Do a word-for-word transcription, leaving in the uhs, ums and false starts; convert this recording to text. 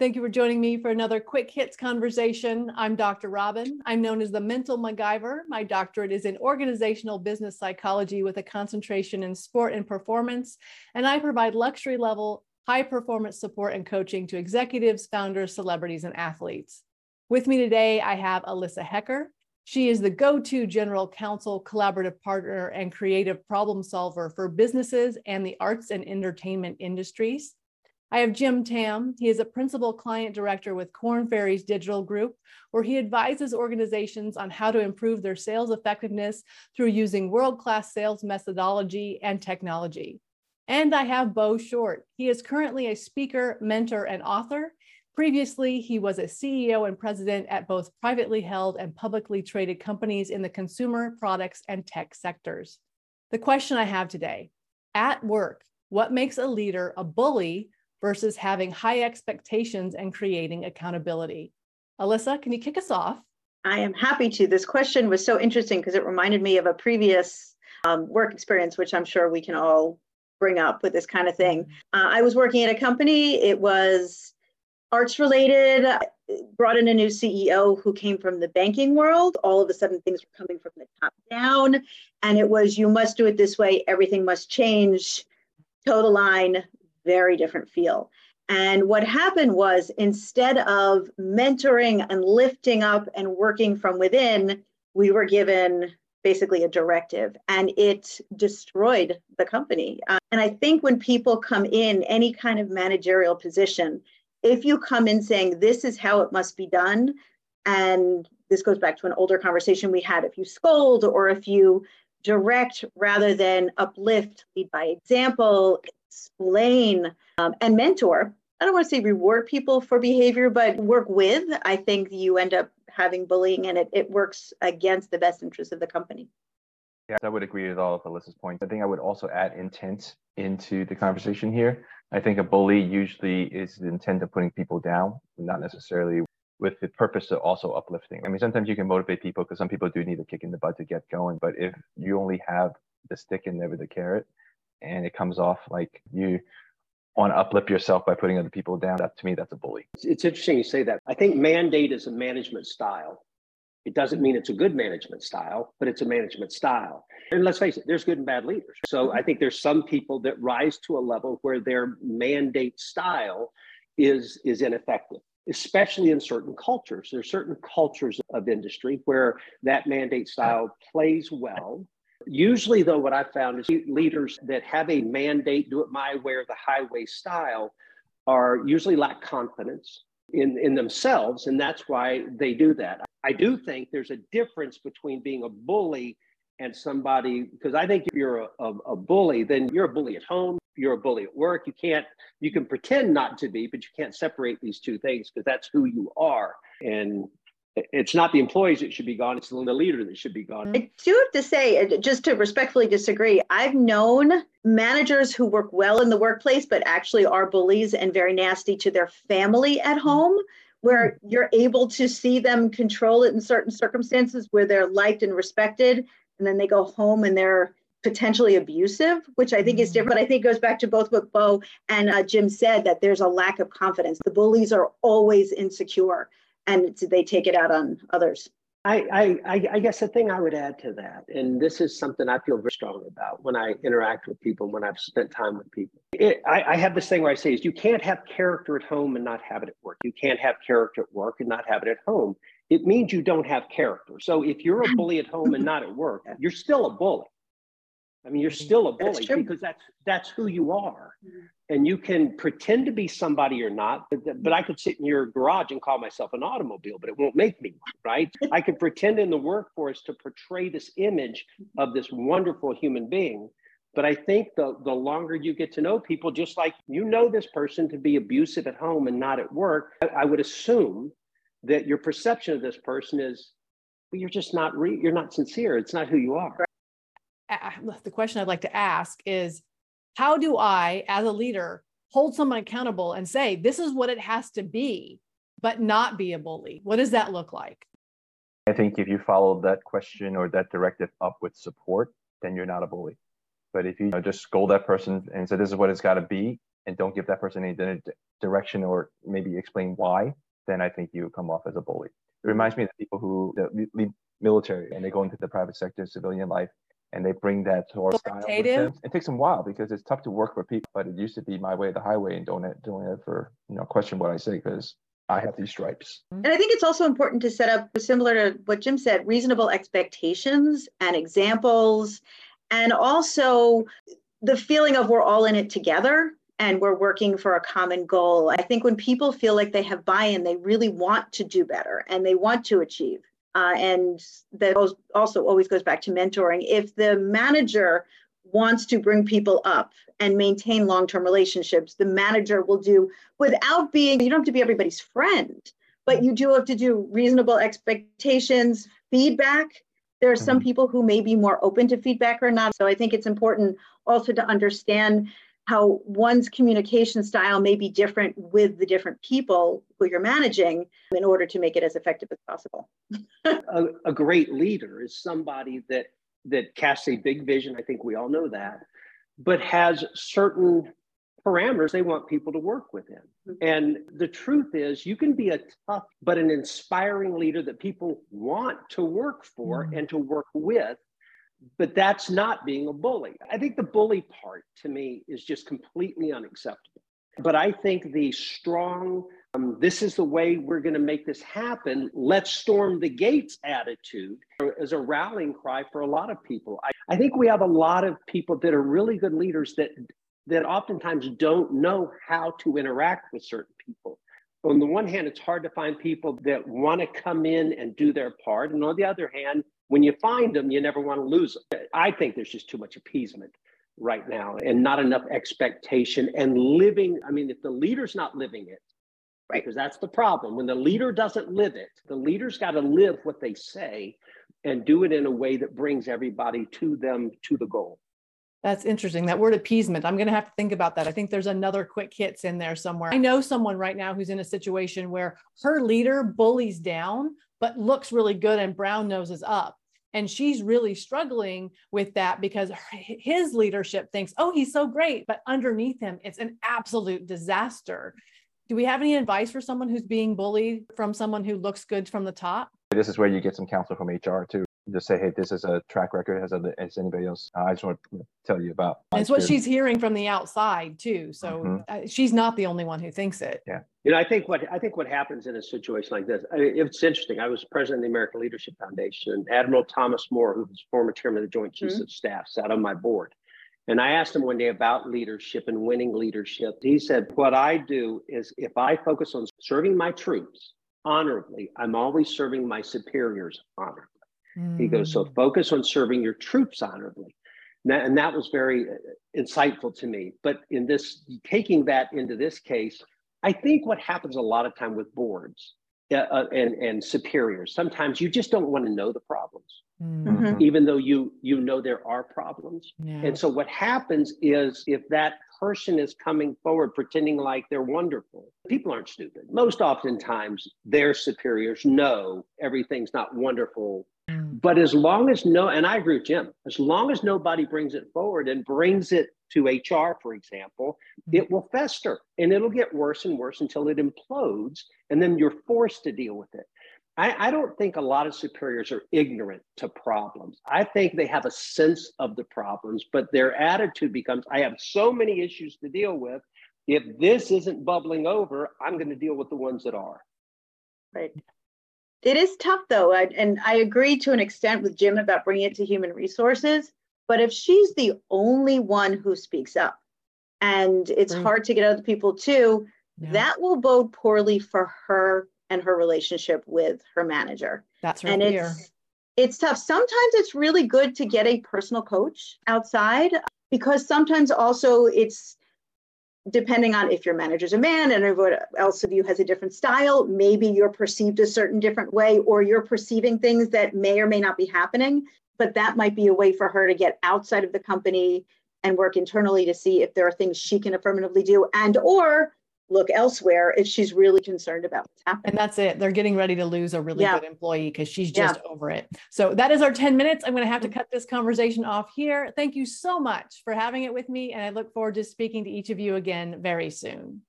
Thank you for joining me for another Quick Hits Conversation. I'm Doctor Robin. I'm known as the Mental MacGyver. My doctorate is in organizational business psychology with a concentration in sport and performance. And I provide luxury level, high performance support and coaching to executives, founders, celebrities, and athletes. With me today, I have Elissa Hecker. She is the go-to general counsel, collaborative partner, and creative problem solver for businesses and the arts and entertainment industries. I have Jim Tam. He is a principal client director with Corn Ferry's Digital Group, where he advises organizations on how to improve their sales effectiveness through using world-class sales methodology and technology. And I have Bo Short. He is currently a speaker, mentor, and author. Previously, he was a C E O and president at both privately held and publicly traded companies in the consumer, products, and tech sectors. The question I have today, at work, what makes a leader a bully versus having high expectations and creating accountability? Elissa, can you kick us off? I am happy to. This question was so interesting because it reminded me of a previous um, work experience, which I'm sure we can all bring up with this kind of thing. Uh, I was working at a company. It was arts related, brought in a new C E O who came from the banking world. All of a sudden things were coming from the top down, and it was, you must do it this way. Everything must change. Total line. Very different feel. And what happened was, instead of mentoring and lifting up and working from within, we were given basically a directive, and it destroyed the company. Uh, and I think when people come in any kind of managerial position, if you come in saying, this is how it must be done, and this goes back to an older conversation we had, if you scold or if you direct rather than uplift, lead by example, explain um, and mentor. I don't want to say reward people for behavior, but work with. I think you end up having bullying, and it, it works against the best interests of the company. Yeah, I would agree with all of Elissa's points. I think I would also add intent into the conversation here. I think a bully usually is the intent of putting people down, not necessarily with the purpose of also uplifting. I mean, sometimes you can motivate people because some people do need a kick in the butt to get going. But if you only have the stick and never the carrot, and it comes off like you want to uplift yourself by putting other people down, that to me, that's a bully. It's interesting you say that. I think mandate is a management style. It doesn't mean it's a good management style, but it's a management style. And let's face it, there's good and bad leaders. So I think there's some people that rise to a level where their mandate style is, is ineffective, especially in certain cultures. There's certain cultures of industry where that mandate style plays well. Usually, though, what I've found is leaders that have a mandate, do it my way or the highway style, are usually lack confidence in, in themselves, and that's why they do that. I do think there's a difference between being a bully and somebody, because I think if you're a, a, a bully, then you're a bully at home, you're a bully at work. You can't, you can pretend not to be, but you can't separate these two things because that's who you are. And it's not the employees that should be gone. It's the leader that should be gone. I do have to say, just to respectfully disagree, I've known managers who work well in the workplace, but actually are bullies and very nasty to their family at home, where you're able to see them control it in certain circumstances where they're liked and respected. And then they go home and they're potentially abusive, which I think is different. But I think it goes back to both what Bo and uh, Jim said, that there's a lack of confidence. The bullies are always insecure, and they take it out on others. I, I, I guess the thing I would add to that, and this is something I feel very strong about when I interact with people, when I've spent time with people. It, I, I have this thing where I say is you can't have character at home and not have it at work. You can't have character at work and not have it at home. It means you don't have character. So if you're a bully at home and not at work, you're still a bully. I mean, you're still a bully that's because that's that's who you are. Mm-hmm. And you can pretend to be somebody or not, but, but I could sit in your garage and call myself an automobile, but it won't make me one, right? I could pretend in the workforce to portray this image of this wonderful human being. But I think the, the longer you get to know people, just like you know this person to be abusive at home and not at work, I, I would assume that your perception of this person is, well, you're just not, re- you're not sincere. It's not who you are. Right. The question I'd like to ask is, how do I, as a leader, hold someone accountable and say, this is what it has to be, but not be a bully? What does that look like? I think if you follow that question or that directive up with support, then you're not a bully. But if you, you know, just scold that person and say, this is what it's got to be, and don't give that person any di direction or maybe explain why, then I think you come off as a bully. It reminds me of the people who the, leave military and they go into the private sector, civilian life, and they bring that to our style with them. It takes them a while because it's tough to work for people, but it used to be my way of the highway, and don't, don't ever, you know, question what I say because I have these stripes. And I think it's also important to set up, similar to what Jim said, reasonable expectations and examples, and also the feeling of we're all in it together and we're working for a common goal. I think when people feel like they have buy-in, they really want to do better and they want to achieve. Uh, and that also always goes back to mentoring. If the manager wants to bring people up and maintain long-term relationships, the manager will do without being, you don't have to be everybody's friend, but you do have to do reasonable expectations, feedback. There are some people who may be more open to feedback or not. So I think it's important also to understand how one's communication style may be different with the different people who you're managing in order to make it as effective as possible. a, a great leader is somebody that that casts a big vision, I think we all know that, but has certain parameters they want people to work within. Mm-hmm. And the truth is, you can be a tough but an inspiring leader that people want to work for mm-hmm. and to work with, but that's not being a bully. I think the bully part to me is just completely unacceptable. But I think the strong, um, this is the way we're going to make this happen, let's storm the gates attitude is a rallying cry for a lot of people. I, I think we have a lot of people that are really good leaders that, that oftentimes don't know how to interact with certain people. On the one hand, it's hard to find people that want to come in and do their part. And on the other hand, when you find them, you never want to lose them. I think there's just too much appeasement right now and not enough expectation and living. I mean, if the leader's not living it, right? Because that's the problem. When the leader doesn't live it, the leader's got to live what they say and do it in a way that brings everybody to them, to the goal. That's interesting. That word appeasement, I'm going to have to think about that. I think there's another quick hits in there somewhere. I know someone right now who's in a situation where her leader bullies down, but looks really good and brown noses up. And she's really struggling with that because his leadership thinks, oh, he's so great. But underneath him, it's an absolute disaster. Do we have any advice for someone who's being bullied from someone who looks good from the top? This is where you get some counsel from H R too. Just say, hey, this is a track record as, a, as anybody else. I just want to tell you about. And it's what she's hearing from the outside too. So mm-hmm. she's not the only one who thinks it. Yeah. You know, I think what I think what happens in a situation like this, I mean, it's interesting. I was president of the American Leadership Foundation. Admiral Thomas Moore, who was former chairman of the Joint Chiefs mm-hmm. of Staff, sat on my board. And I asked him one day about leadership and winning leadership. He said, what I do is if I focus on serving my troops honorably, I'm always serving my superiors honorably. He goes, so focus on serving your troops honorably. Now, and that was very insightful to me. But in this, taking that into this case, I think what happens a lot of time with boards uh, and, and superiors, sometimes you just don't want to know the problems, mm-hmm. even though you, you know there are problems. Yeah. And so what happens is if that person is coming forward pretending like they're wonderful. People aren't stupid. Most oftentimes, their superiors know everything's not wonderful. Mm. But as long as no, and I agree with Jim, as long as nobody brings it forward and brings it to H R, for example, mm. it will fester and it'll get worse and worse until it implodes. And then you're forced to deal with it. I, I don't think a lot of superiors are ignorant to problems. I think they have a sense of the problems, but their attitude becomes, I have so many issues to deal with. If this isn't bubbling over, I'm going to deal with the ones that are. Right. It is tough though. I, and I agree to an extent with Jim about bringing it to human resources, but if she's the only one who speaks up and it's right. hard to get other people too, yeah. that will bode poorly for her and her relationship with her manager. That's right. And it's, here. it's tough. Sometimes it's really good to get a personal coach outside because sometimes also it's depending on if your manager's a man and everyone else of you has a different style, maybe you're perceived a certain different way or you're perceiving things that may or may not be happening, but that might be a way for her to get outside of the company and work internally to see if there are things she can affirmatively do and or look elsewhere if she's really concerned about what's happening. And that's it. They're getting ready to lose a really yeah. good employee because she's just yeah. over it. So that is our ten minutes. I'm going to have to cut this conversation off here. Thank you so much for having it with me. And I look forward to speaking to each of you again very soon.